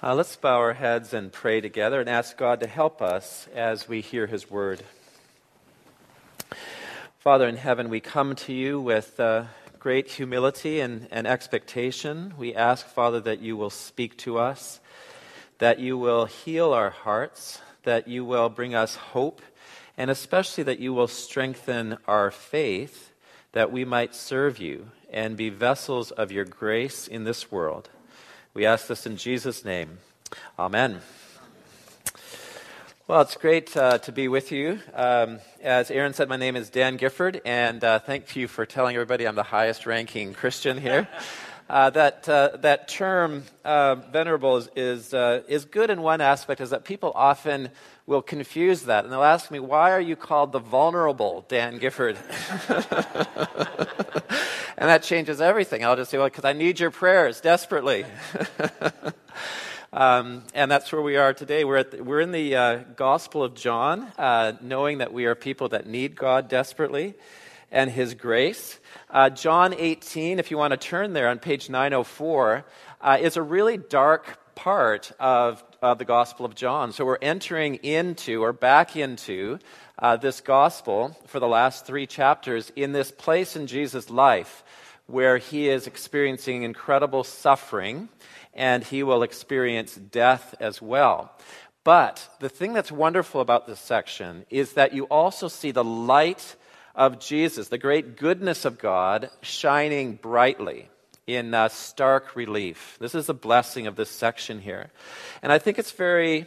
Let's bow our heads and pray together and ask God to help us as we hear his word. Father in heaven, we come to you with great humility and expectation. We ask, Father, that you will speak to us, that you will heal our hearts, that you will bring us hope, and especially that you will strengthen our faith, that we might serve you and be vessels of your grace in this world. We ask this in Jesus' name. Amen. Well, it's great to be with you. As Aaron said, my name is Dan Gifford, and thank you for telling everybody I'm the highest-ranking Christian here. That term, venerable, is good in one aspect, is that people often will confuse that, and they'll ask me, why are you called the vulnerable Dan Gifford? And that changes everything. I'll just say, well, because I need your prayers desperately. And that's where we are today. We're in the Gospel of John, knowing that we are people that need God desperately and his grace. John 18, if you want to turn there on page 904, is a really dark part of the Gospel of John. So we're entering into or back into this Gospel for the last three chapters in this place in Jesus' life where he is experiencing incredible suffering, and he will experience death as well. But the thing that's wonderful about this section is that you also see the light of Jesus, the great goodness of God, shining brightly in stark relief. This is the blessing of this section here. And I think it's very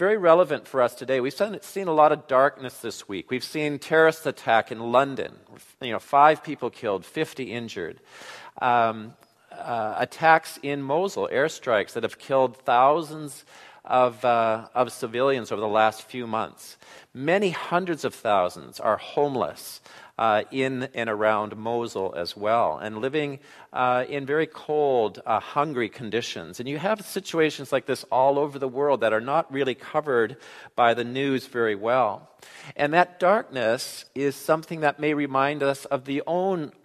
relevant for us today. We've seen a lot of darkness this week. We've seen terrorist attack in London, 5 people killed, 50 injured. Attacks in Mosul, airstrikes that have killed thousands of civilians over the last few months. Many hundreds of thousands are homeless in and around Mosul as well, and living in very cold, hungry conditions. And you have situations like this all over the world that are not really covered by the news very well. And that darkness is something that may remind us of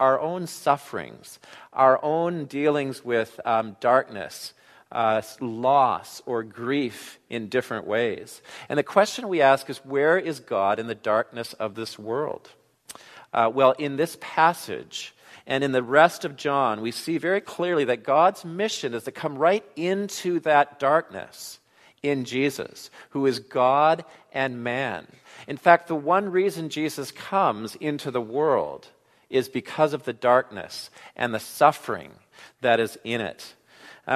our own sufferings, our own dealings with darkness, loss or grief in different ways. And the question we ask is, where is God in the darkness of this world? Well, in this passage and in the rest of John, we see very clearly that God's mission is to come right into that darkness in Jesus, who is God and man. In fact, the one reason Jesus comes into the world is because of the darkness and the suffering that is in it.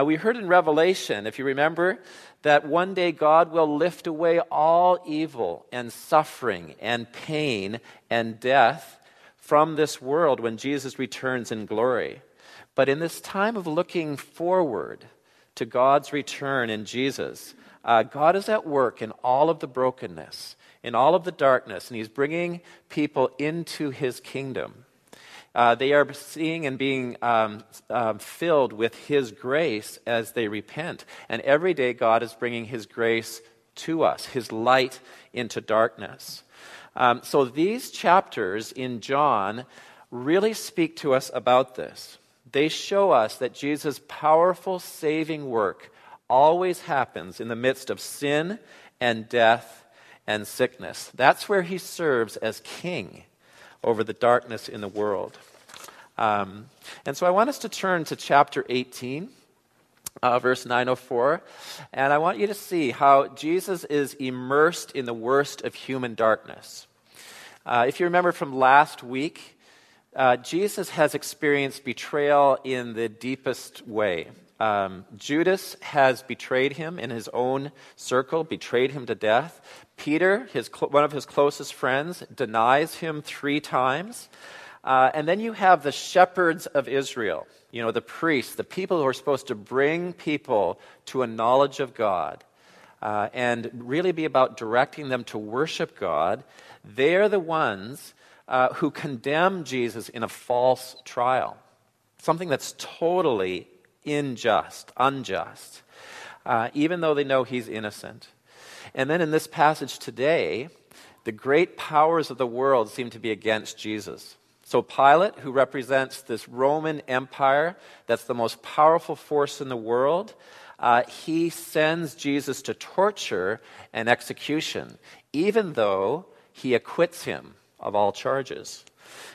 We heard in Revelation, if you remember, that one day God will lift away all evil and suffering and pain and death from this world when Jesus returns in glory. But in this time of looking forward to God's return in Jesus, God is at work in all of the brokenness, in all of the darkness, and he's bringing people into his kingdom. They are seeing and being filled with his grace as they repent. And every day God is bringing his grace to us, his light into darkness. So these chapters in John really speak to us about this. They show us that Jesus' powerful saving work always happens in the midst of sin and death and sickness. That's where he serves as king over the darkness in the world. And so I want us to turn to chapter 18, verse 904, and I want you to see how Jesus is immersed in the worst of human darkness. If you remember from last week, Jesus has experienced betrayal in the deepest way. Judas has betrayed him in his own circle, betrayed him to death. Peter, one of his closest friends, denies him 3 times. And then you have the shepherds of Israel, the priests, the people who are supposed to bring people to a knowledge of God and really be about directing them to worship God. They're the ones who condemn Jesus in a false trial, something that's totally unjust, even though they know he's innocent. And then in this passage today, the great powers of the world seem to be against Jesus. So Pilate, who represents this Roman Empire that's the most powerful force in the world, he sends Jesus to torture and execution, even though he acquits him of all charges.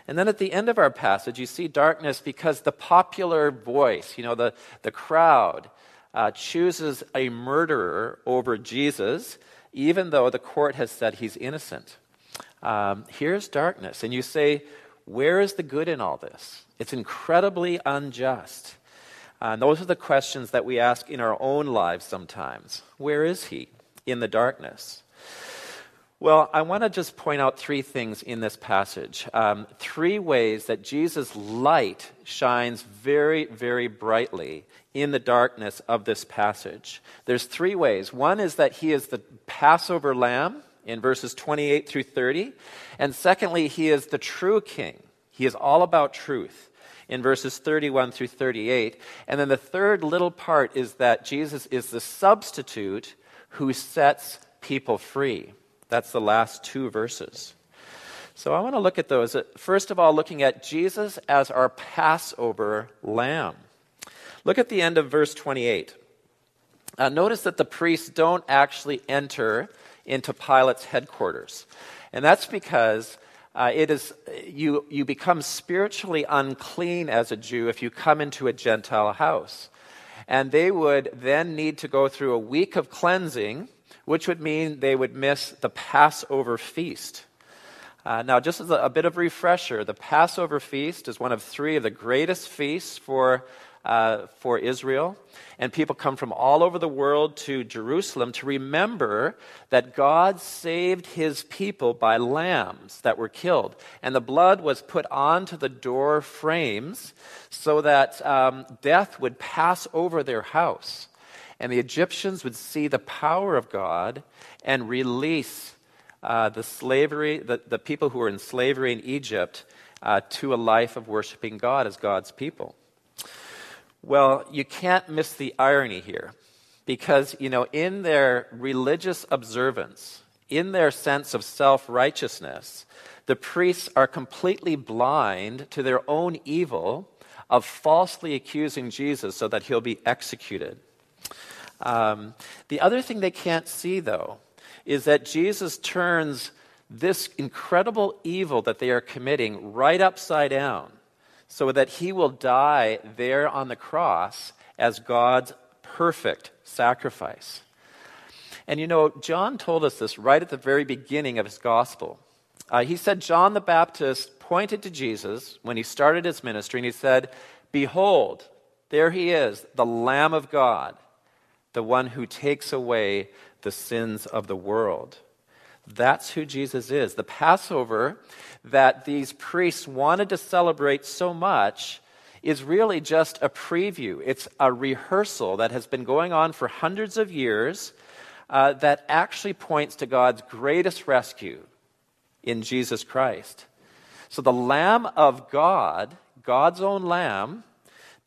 And then at the end of our passage, you see darkness because the popular voice, the crowd, chooses a murderer over Jesus, even though the court has said he's innocent. Here's darkness. And you say, where is the good in all this? It's incredibly unjust. And those are the questions that we ask in our own lives sometimes. Where is he in the darkness? Well, I want to just point out three things in this passage. Three ways that Jesus' light shines very, very brightly in the darkness of this passage. There's three ways. One is that he is the Passover lamb in verses 28 through 30. And secondly, he is the true king. He is all about truth in verses 31 through 38. And then the third little part is that Jesus is the substitute who sets people free. That's the last two verses. So I want to look at those. First of all, looking at Jesus as our Passover lamb. Look at the end of verse 28. Notice that the priests don't actually enter into Pilate's headquarters. And that's because you become spiritually unclean as a Jew if you come into a Gentile house. And they would then need to go through a week of cleansing, which would mean they would miss the Passover feast. Now, just as a bit of refresher, the Passover feast is one of three of the greatest feasts for Israel. And people come from all over the world to Jerusalem to remember that God saved his people by lambs that were killed. And the blood was put onto the door frames so that death would pass over their house. And the Egyptians would see the power of God and release the people who were in slavery in Egypt to a life of worshiping God as God's people. Well, you can't miss the irony here because, in their religious observance, in their sense of self-righteousness, the priests are completely blind to their own evil of falsely accusing Jesus so that he'll be executed. The other thing they can't see, though, is that Jesus turns this incredible evil that they are committing right upside down so that he will die there on the cross as God's perfect sacrifice. And John told us this right at the very beginning of his gospel. He said John the Baptist pointed to Jesus when he started his ministry, and he said, "Behold, there he is, the Lamb of God, the one who takes away the sins of the world." That's who Jesus is. The Passover that these priests wanted to celebrate so much is really just a preview. It's a rehearsal that has been going on for hundreds of years that actually points to God's greatest rescue in Jesus Christ. So the Lamb of God, God's own Lamb,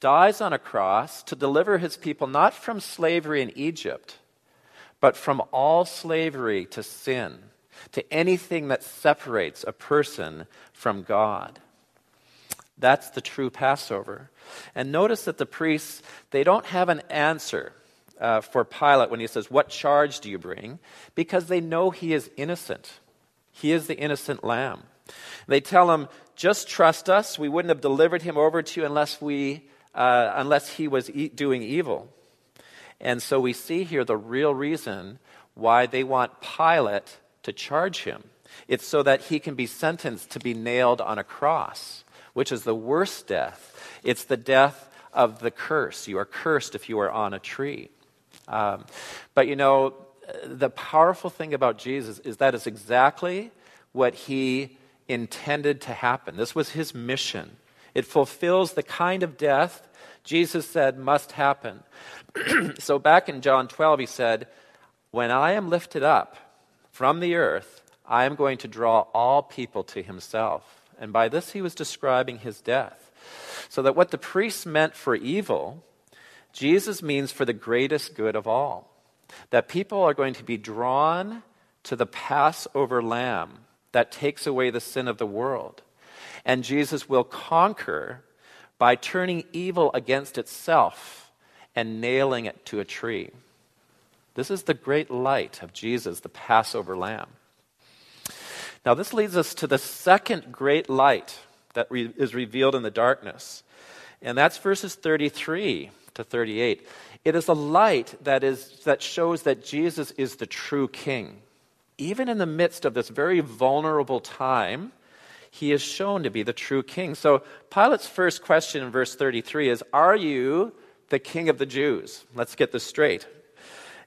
dies on a cross to deliver his people not from slavery in Egypt, but from all slavery to sin, to anything that separates a person from God. That's the true Passover. And notice that the priests, they don't have an answer for Pilate when he says, "What charge do you bring?" because they know he is innocent. He is the innocent lamb. They tell him, "Just trust us. We wouldn't have delivered him over to you unless he was doing evil." And so we see here the real reason why they want Pilate to charge him. It's so that he can be sentenced to be nailed on a cross, which is the worst death. It's the death of the curse. You are cursed if you are on a tree. But the powerful thing about Jesus is that it's exactly what he intended to happen. This was his mission. It fulfills the kind of death Jesus said must happen. So back in John 12, he said, "When I am lifted up from the earth, I am going to draw all people to himself." And by this, he was describing his death. So that what the priests meant for evil, Jesus means for the greatest good of all. That people are going to be drawn to the Passover lamb that takes away the sin of the world. And Jesus will conquer by turning evil against itself and nailing it to a tree. This is the great light of Jesus, the Passover lamb. Now this leads us to the second great light that is revealed in the darkness. And that's verses 33 to 38. It is a light that shows that Jesus is the true king. Even in the midst of this very vulnerable time, he is shown to be the true king. So Pilate's first question in verse 33 is, "Are you the king of the Jews?" Let's get this straight.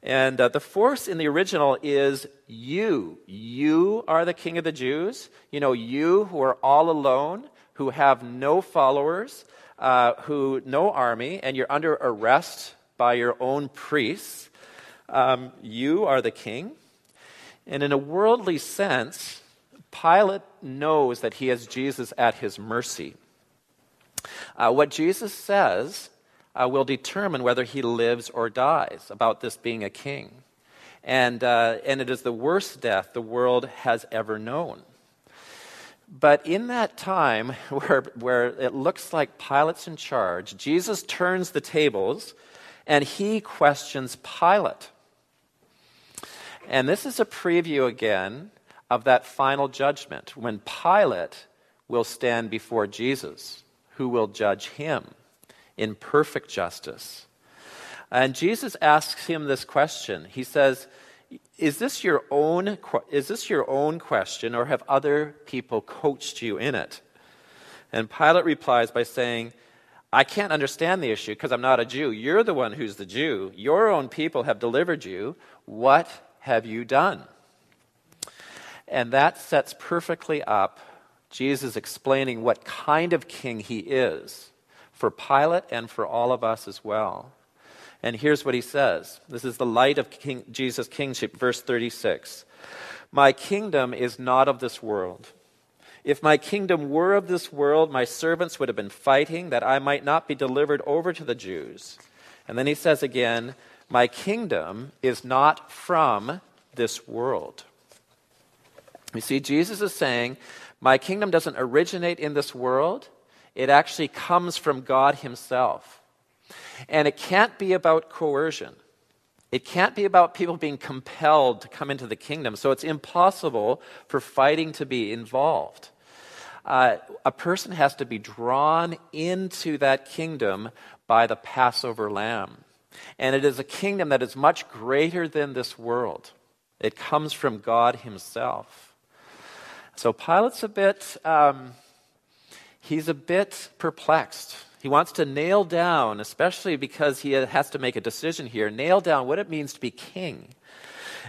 And the force in the original is you. You are the king of the Jews. You know, you who are all alone, who have no followers, no army, and you're under arrest by your own priests. You are the king. And in a worldly sense, Pilate knows that he has Jesus at his mercy. What Jesus says will determine whether he lives or dies about this being a king. And it is the worst death the world has ever known. But in that time where it looks like Pilate's in charge, Jesus turns the tables and he questions Pilate. And this is a preview again of that final judgment when Pilate will stand before Jesus, who will judge him in perfect justice. And Jesus asks him this question. He says, "Is this your own question, or have other people coached you in it?" And Pilate replies by saying, "I can't understand the issue because I'm not a Jew. You're the one who's the Jew. Your own people have delivered you. What have you done?" And that sets perfectly up Jesus explaining what kind of king he is for Pilate and for all of us as well. And here's what he says. This is the light of Jesus' kingship, verse 36. "My kingdom is not of this world. If my kingdom were of this world, my servants would have been fighting that I might not be delivered over to the Jews." And then he says again, "My kingdom is not from this world." You see, Jesus is saying, my kingdom doesn't originate in this world. It actually comes from God himself. And it can't be about coercion. It can't be about people being compelled to come into the kingdom. So it's impossible for fighting to be involved. A person has to be drawn into that kingdom by the Passover lamb. And it is a kingdom that is much greater than this world. It comes from God himself. So Pilate's he's a bit perplexed. He wants to nail down, especially because he has to make a decision here, nail down what it means to be king.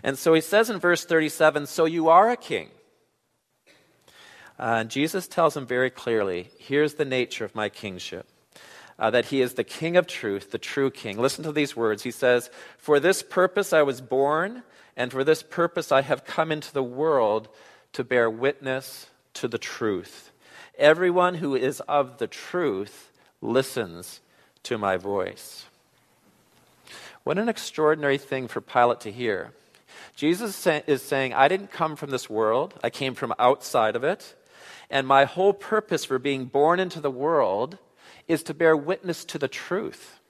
And so he says in verse 37, "So you are a king." And Jesus tells him very clearly, here's the nature of my kingship, that he is the king of truth, the true king. Listen to these words. He says, "For this purpose I was born, and for this purpose I have come into the world to bear witness to the truth. Everyone who is of the truth listens to my voice." What an extraordinary thing for Pilate to hear. Jesus is saying, I didn't come from this world. I came from outside of it. And my whole purpose for being born into the world is to bear witness to the truth.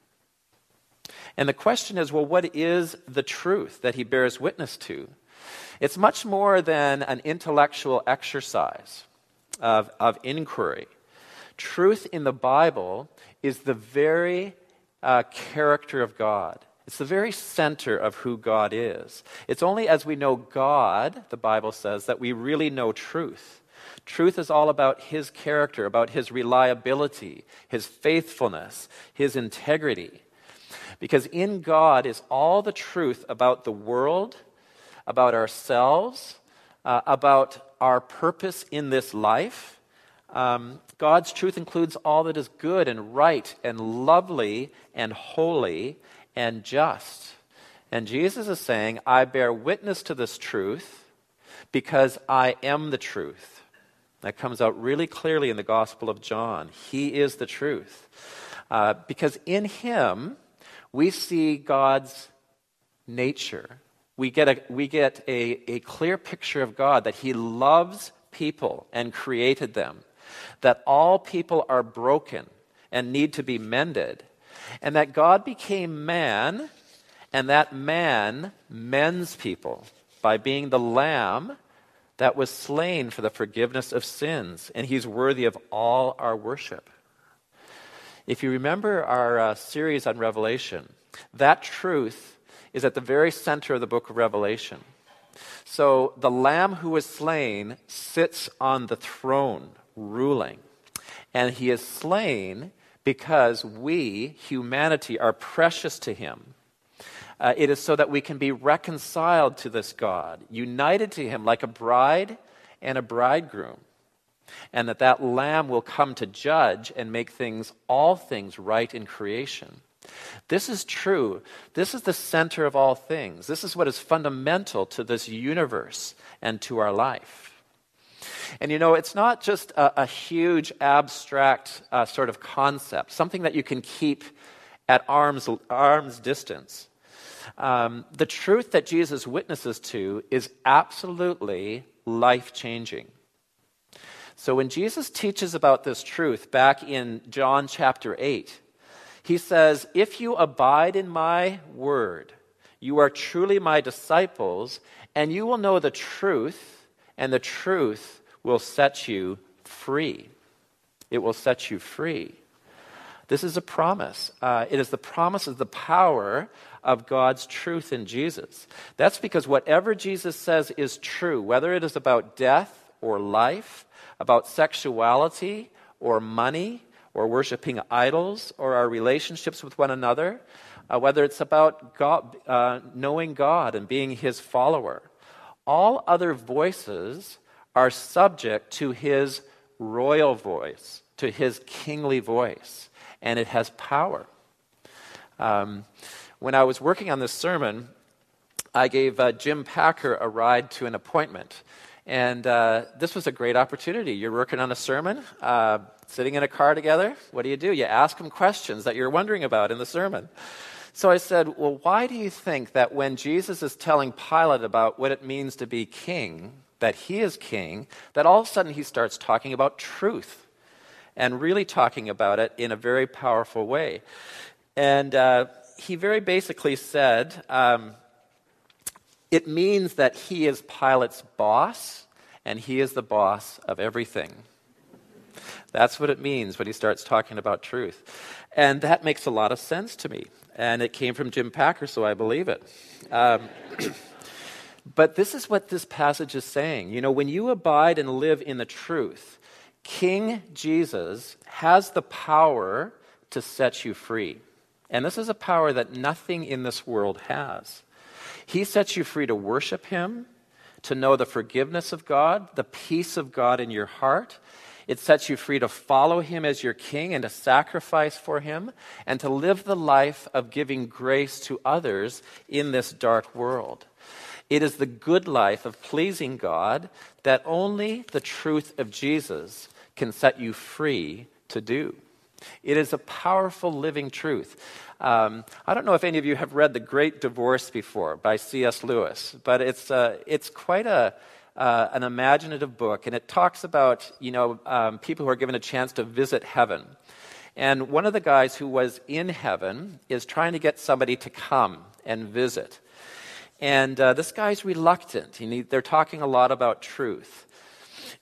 And the question is, well, what is the truth that he bears witness to? It's much more than an intellectual exercise of inquiry. Truth in the Bible is the very character of God. It's the very center of who God is. It's only as we know God, the Bible says, that we really know truth. Truth is all about his character, about his reliability, his faithfulness, his integrity. Because in God is all the truth about the world, about ourselves, about our purpose in this life. God's truth includes all that is good and right and lovely and holy and just. And Jesus is saying, I bear witness to this truth because I am the truth. That comes out really clearly in the Gospel of John. He is the truth. Because in him, we see God's nature. We get a clear picture of God, that he loves people and created them, that all people are broken and need to be mended, and that God became man, and that man mends people by being the Lamb that was slain for the forgiveness of sins, and he's worthy of all our worship. If you remember our series on Revelation, that truth is at the very center of the book of Revelation. So the Lamb who was slain sits on the throne, ruling. And he is slain because we, humanity, are precious to him. It is so that we can be reconciled to this God, united to him like a bride and a bridegroom. And that Lamb will come to judge and make all things right in creation. This is true. This is the center of all things. This is what is fundamental to this universe and to our life. And you know, it's not just a huge abstract sort of concept, something that you can keep at arm's distance. The truth that Jesus witnesses to is absolutely life-changing. So when Jesus teaches about this truth back in John chapter 8, he says, "If you abide in my word, you are truly my disciples, and you will know the truth, and the truth will set you free." It will set you free. This is a promise. It is the promise of the power of God's truth in Jesus. That's because whatever Jesus says is true, whether it is about death or life, about sexuality or money, or worshiping idols, or our relationships with one another, whether it's about God, knowing God and being his follower. All other voices are subject to his royal voice, to his kingly voice, and it has power. When I was working on this sermon, I gave Jim Packer a ride to an appointment. And this was a great opportunity. You're working on a sermon, sitting in a car together. What do? You ask him questions that you're wondering about in the sermon. So I said, well, why do you think that when Jesus is telling Pilate about what it means to be king, that he is king, that all of a sudden he starts talking about truth and really talking about it in a very powerful way? And he very basically said, it means that he is Pilate's boss, and he is the boss of everything. That's what it means when he starts talking about truth. And that makes a lot of sense to me. And it came from Jim Packer, so I believe it. But this is what this passage is saying. You know, when you abide and live in the truth, King Jesus has the power to set you free. And this is a power that nothing in this world has. He sets you free to worship him, to know the forgiveness of God, the peace of God in your heart. It sets you free to follow him as your king and to sacrifice for him and to live the life of giving grace to others in this dark world. It is the good life of pleasing God that only the truth of Jesus can set you free to do. It is a powerful living truth. I don't know if any of you have read The Great Divorce before by C.S. Lewis, but it's quite an imaginative book, and it talks about people who are given a chance to visit heaven. And one of the guys who was in heaven is trying to get somebody to come and visit. And this guy's reluctant. They're talking a lot about truth.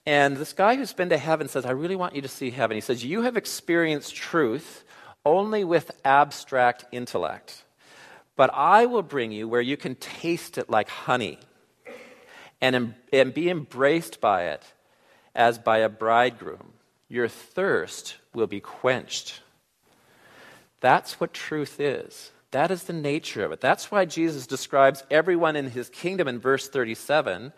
And this guy who's been to heaven says, I really want you to see heaven. He says, you have experienced truth only with abstract intellect, but I will bring you where you can taste it like honey and be embraced by it as by a bridegroom. Your thirst will be quenched. That's what truth is. That is the nature of it. That's why Jesus describes everyone in his kingdom in verse 37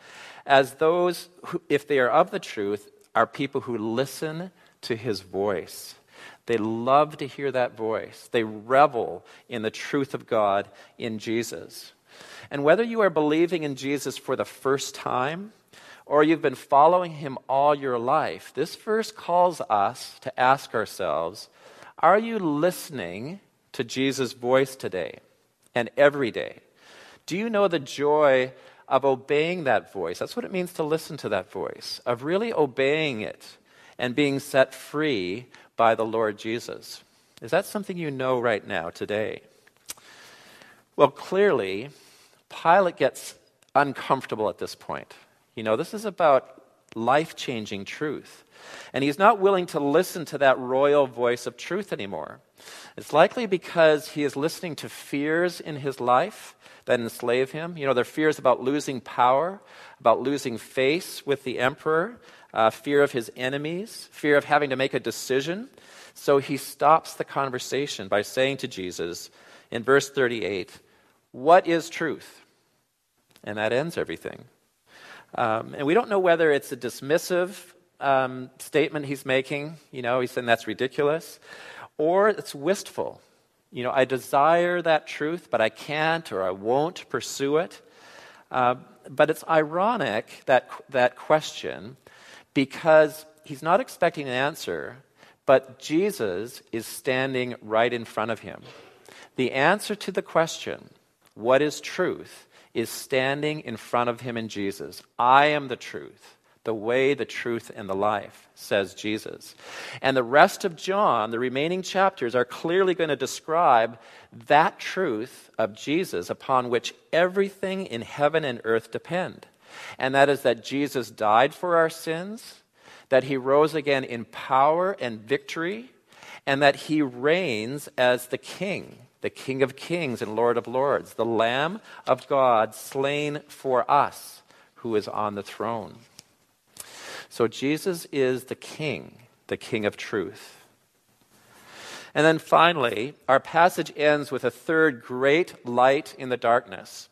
as those who, if they are of the truth, are people who listen to his voice. They love to hear that voice. They revel in the truth of God in Jesus. And whether you are believing in Jesus for the first time or you've been following him all your life, this verse calls us to ask ourselves, are you listening to Jesus' voice today and every day? Do you know the joy of obeying that voice? That's what it means to listen to that voice, of really obeying it and being set free by the Lord Jesus. Is that something you know right now, today? Well, clearly, Pilate gets uncomfortable at this point. You know, this is about life-changing truth. And he's not willing to listen to that royal voice of truth anymore. It's likely because he is listening to fears in his life that enslave him. You know, there are fears about losing power, about losing face with the emperor, fear of his enemies, fear of having to make a decision. So he stops the conversation by saying to Jesus in verse 38, "What is truth?" And that ends everything. And we don't know whether it's a dismissive statement he's making, you know, he's saying that's ridiculous, or it's wistful. You know, I desire that truth, but I can't or I won't pursue it. But it's ironic, that question, because he's not expecting an answer, but Jesus is standing right in front of him. The answer to the question, what is truth, is standing in front of him in Jesus. I am the truth, the way, the truth, and the life, says Jesus. And the rest of John, the remaining chapters, are clearly going to describe that truth of Jesus upon which everything in heaven and earth depend. And that is that Jesus died for our sins, that he rose again in power and victory, and that he reigns as the King of kings and Lord of lords, the Lamb of God slain for us, who is on the throne. So Jesus is the King of truth. And then finally, our passage ends with a third great light in the darkness.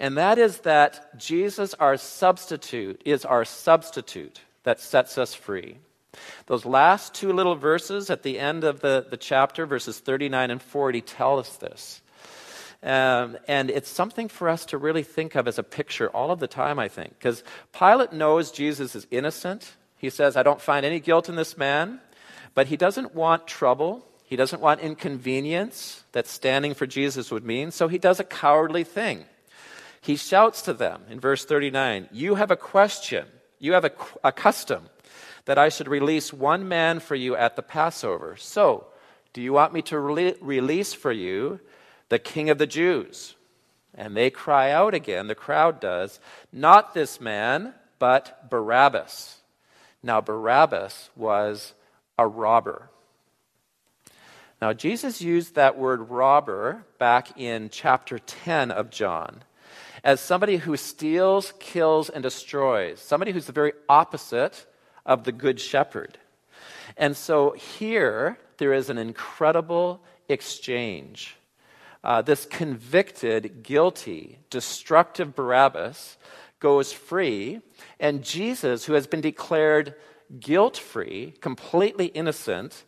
And that is that Jesus, our substitute, is our substitute that sets us free. Those last two little verses at the end of the chapter, verses 39 and 40, tell us this. And it's something for us to really think of as a picture all of the time, I think. Because Pilate knows Jesus is innocent. He says, I don't find any guilt in this man. But he doesn't want trouble. He doesn't want inconvenience that standing for Jesus would mean. So he does a cowardly thing. He shouts to them in verse 39, you have a question. You have a custom that I should release one man for you at the Passover. So, do you want me to release for you the King of the Jews? And they cry out again, the crowd does, not this man, but Barabbas. Now, Barabbas was a robber. Now, Jesus used that word robber back in chapter 10 of John as somebody who steals, kills, and destroys, somebody who's the very opposite of the Good Shepherd. And so here, there is an incredible exchange. This convicted, guilty, destructive Barabbas goes free, and Jesus, who has been declared guilt-free, completely innocent,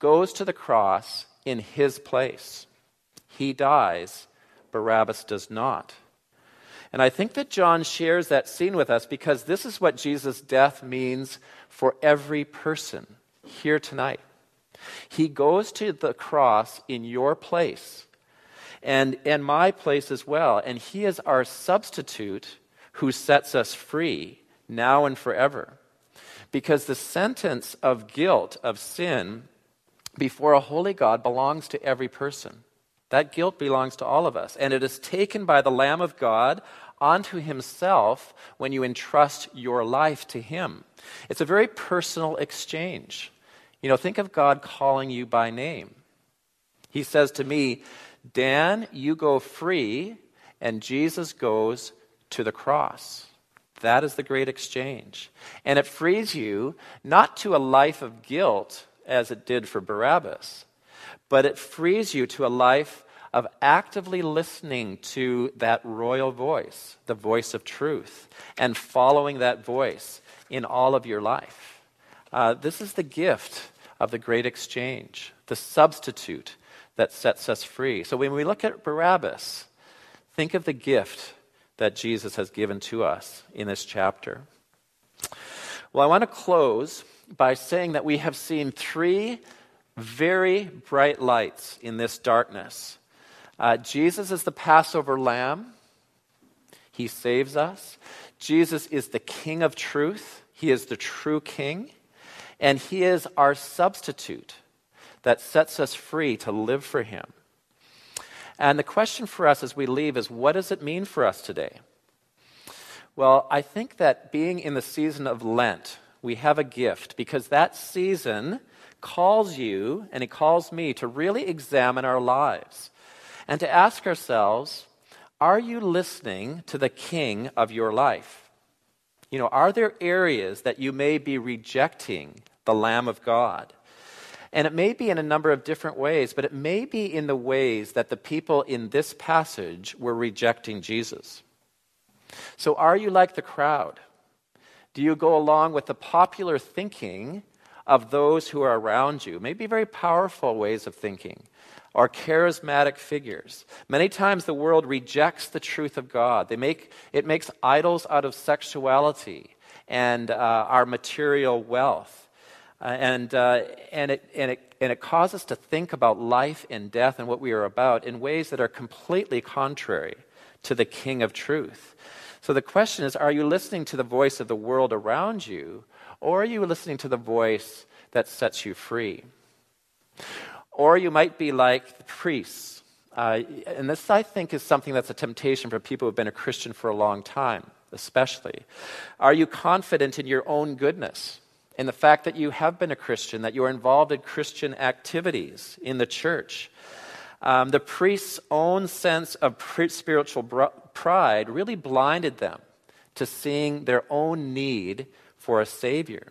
goes to the cross in his place. He dies, Barabbas does not. And I think that John shares that scene with us because this is what Jesus' death means for every person here tonight. He goes to the cross in your place and my place as well. And he is our substitute who sets us free now and forever. Because the sentence of guilt, of sin, before a holy God belongs to every person. That guilt belongs to all of us. And it is taken by the Lamb of God onto himself when you entrust your life to him. It's a very personal exchange. You know, think of God calling you by name. He says to me, Dan, you go free, and Jesus goes to the cross. That is the great exchange. And it frees you not to a life of guilt as it did for Barabbas, but it frees you to a life of actively listening to that royal voice, the voice of truth, and following that voice in all of your life. This is the gift of the great exchange, the substitute that sets us free. So when we look at Barabbas, think of the gift that Jesus has given to us in this chapter. Well, I want to close by saying that we have seen three very bright lights in this darkness. Jesus is the Passover lamb. He saves us. Jesus is the King of truth. He is the true King. And he is our substitute that sets us free to live for him. And the question for us as we leave is, what does it mean for us today? Well, I think that being in the season of Lent, we have a gift, because that season calls you and it calls me to really examine our lives and to ask ourselves, are you listening to the King of your life? You know, are there areas that you may be rejecting the Lamb of God? And it may be in a number of different ways, but it may be in the ways that the people in this passage were rejecting Jesus. So are you like the crowd? Do you go along with the popular thinking of those who are around you? Maybe very powerful ways of thinking or charismatic figures. Many times the world rejects the truth of God. It makes idols out of sexuality and our material wealth. And it causes us to think about life and death and what we are about in ways that are completely contrary to the King of Truth. So the question is, are you listening to the voice of the world around you, or are you listening to the voice that sets you free? Or you might be like the priests. And this, I think, is something that's a temptation for people who have been a Christian for a long time, especially. Are you confident in your own goodness? And the fact that you have been a Christian, that you are involved in Christian activities in the church. The priest's own sense of spiritual pride really blinded them to seeing their own need for a Savior.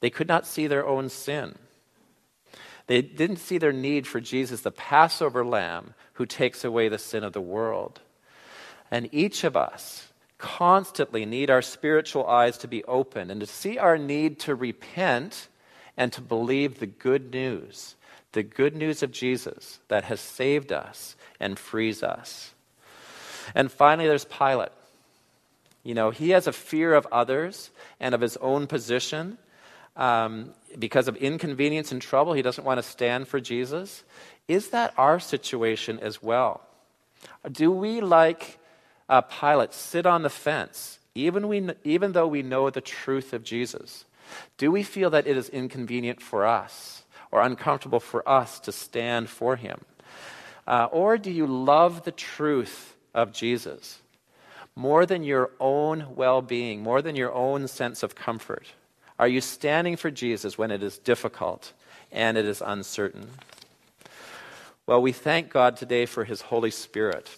They could not see their own sin. They didn't see their need for Jesus, the Passover Lamb, who takes away the sin of the world. And each of us constantly need our spiritual eyes to be open and to see our need to repent and to believe the good news of Jesus that has saved us and frees us. And finally, there's Pilate. You know, he has a fear of others and of his own position. Because of inconvenience and trouble, he doesn't want to stand for Jesus. Is that our situation as well? Do we, like Pilate, sit on the fence, even though we know the truth of Jesus? Do we feel that it is inconvenient for us or uncomfortable for us to stand for him? Or do you love the truth of Jesus more than your own well-being, more than your own sense of comfort? Are you standing for Jesus when it is difficult and it is uncertain? Well, we thank God today for his Holy Spirit,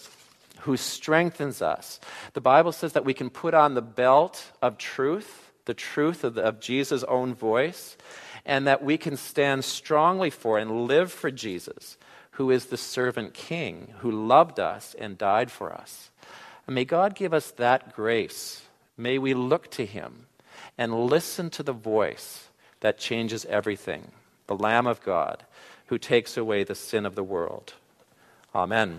who strengthens us. The Bible says that we can put on the belt of truth, the truth of Jesus' own voice, and that we can stand strongly for and live for Jesus, who is the servant King, who loved us and died for us. And may God give us that grace. May we look to him and listen to the voice that changes everything, the Lamb of God, who takes away the sin of the world. Amen.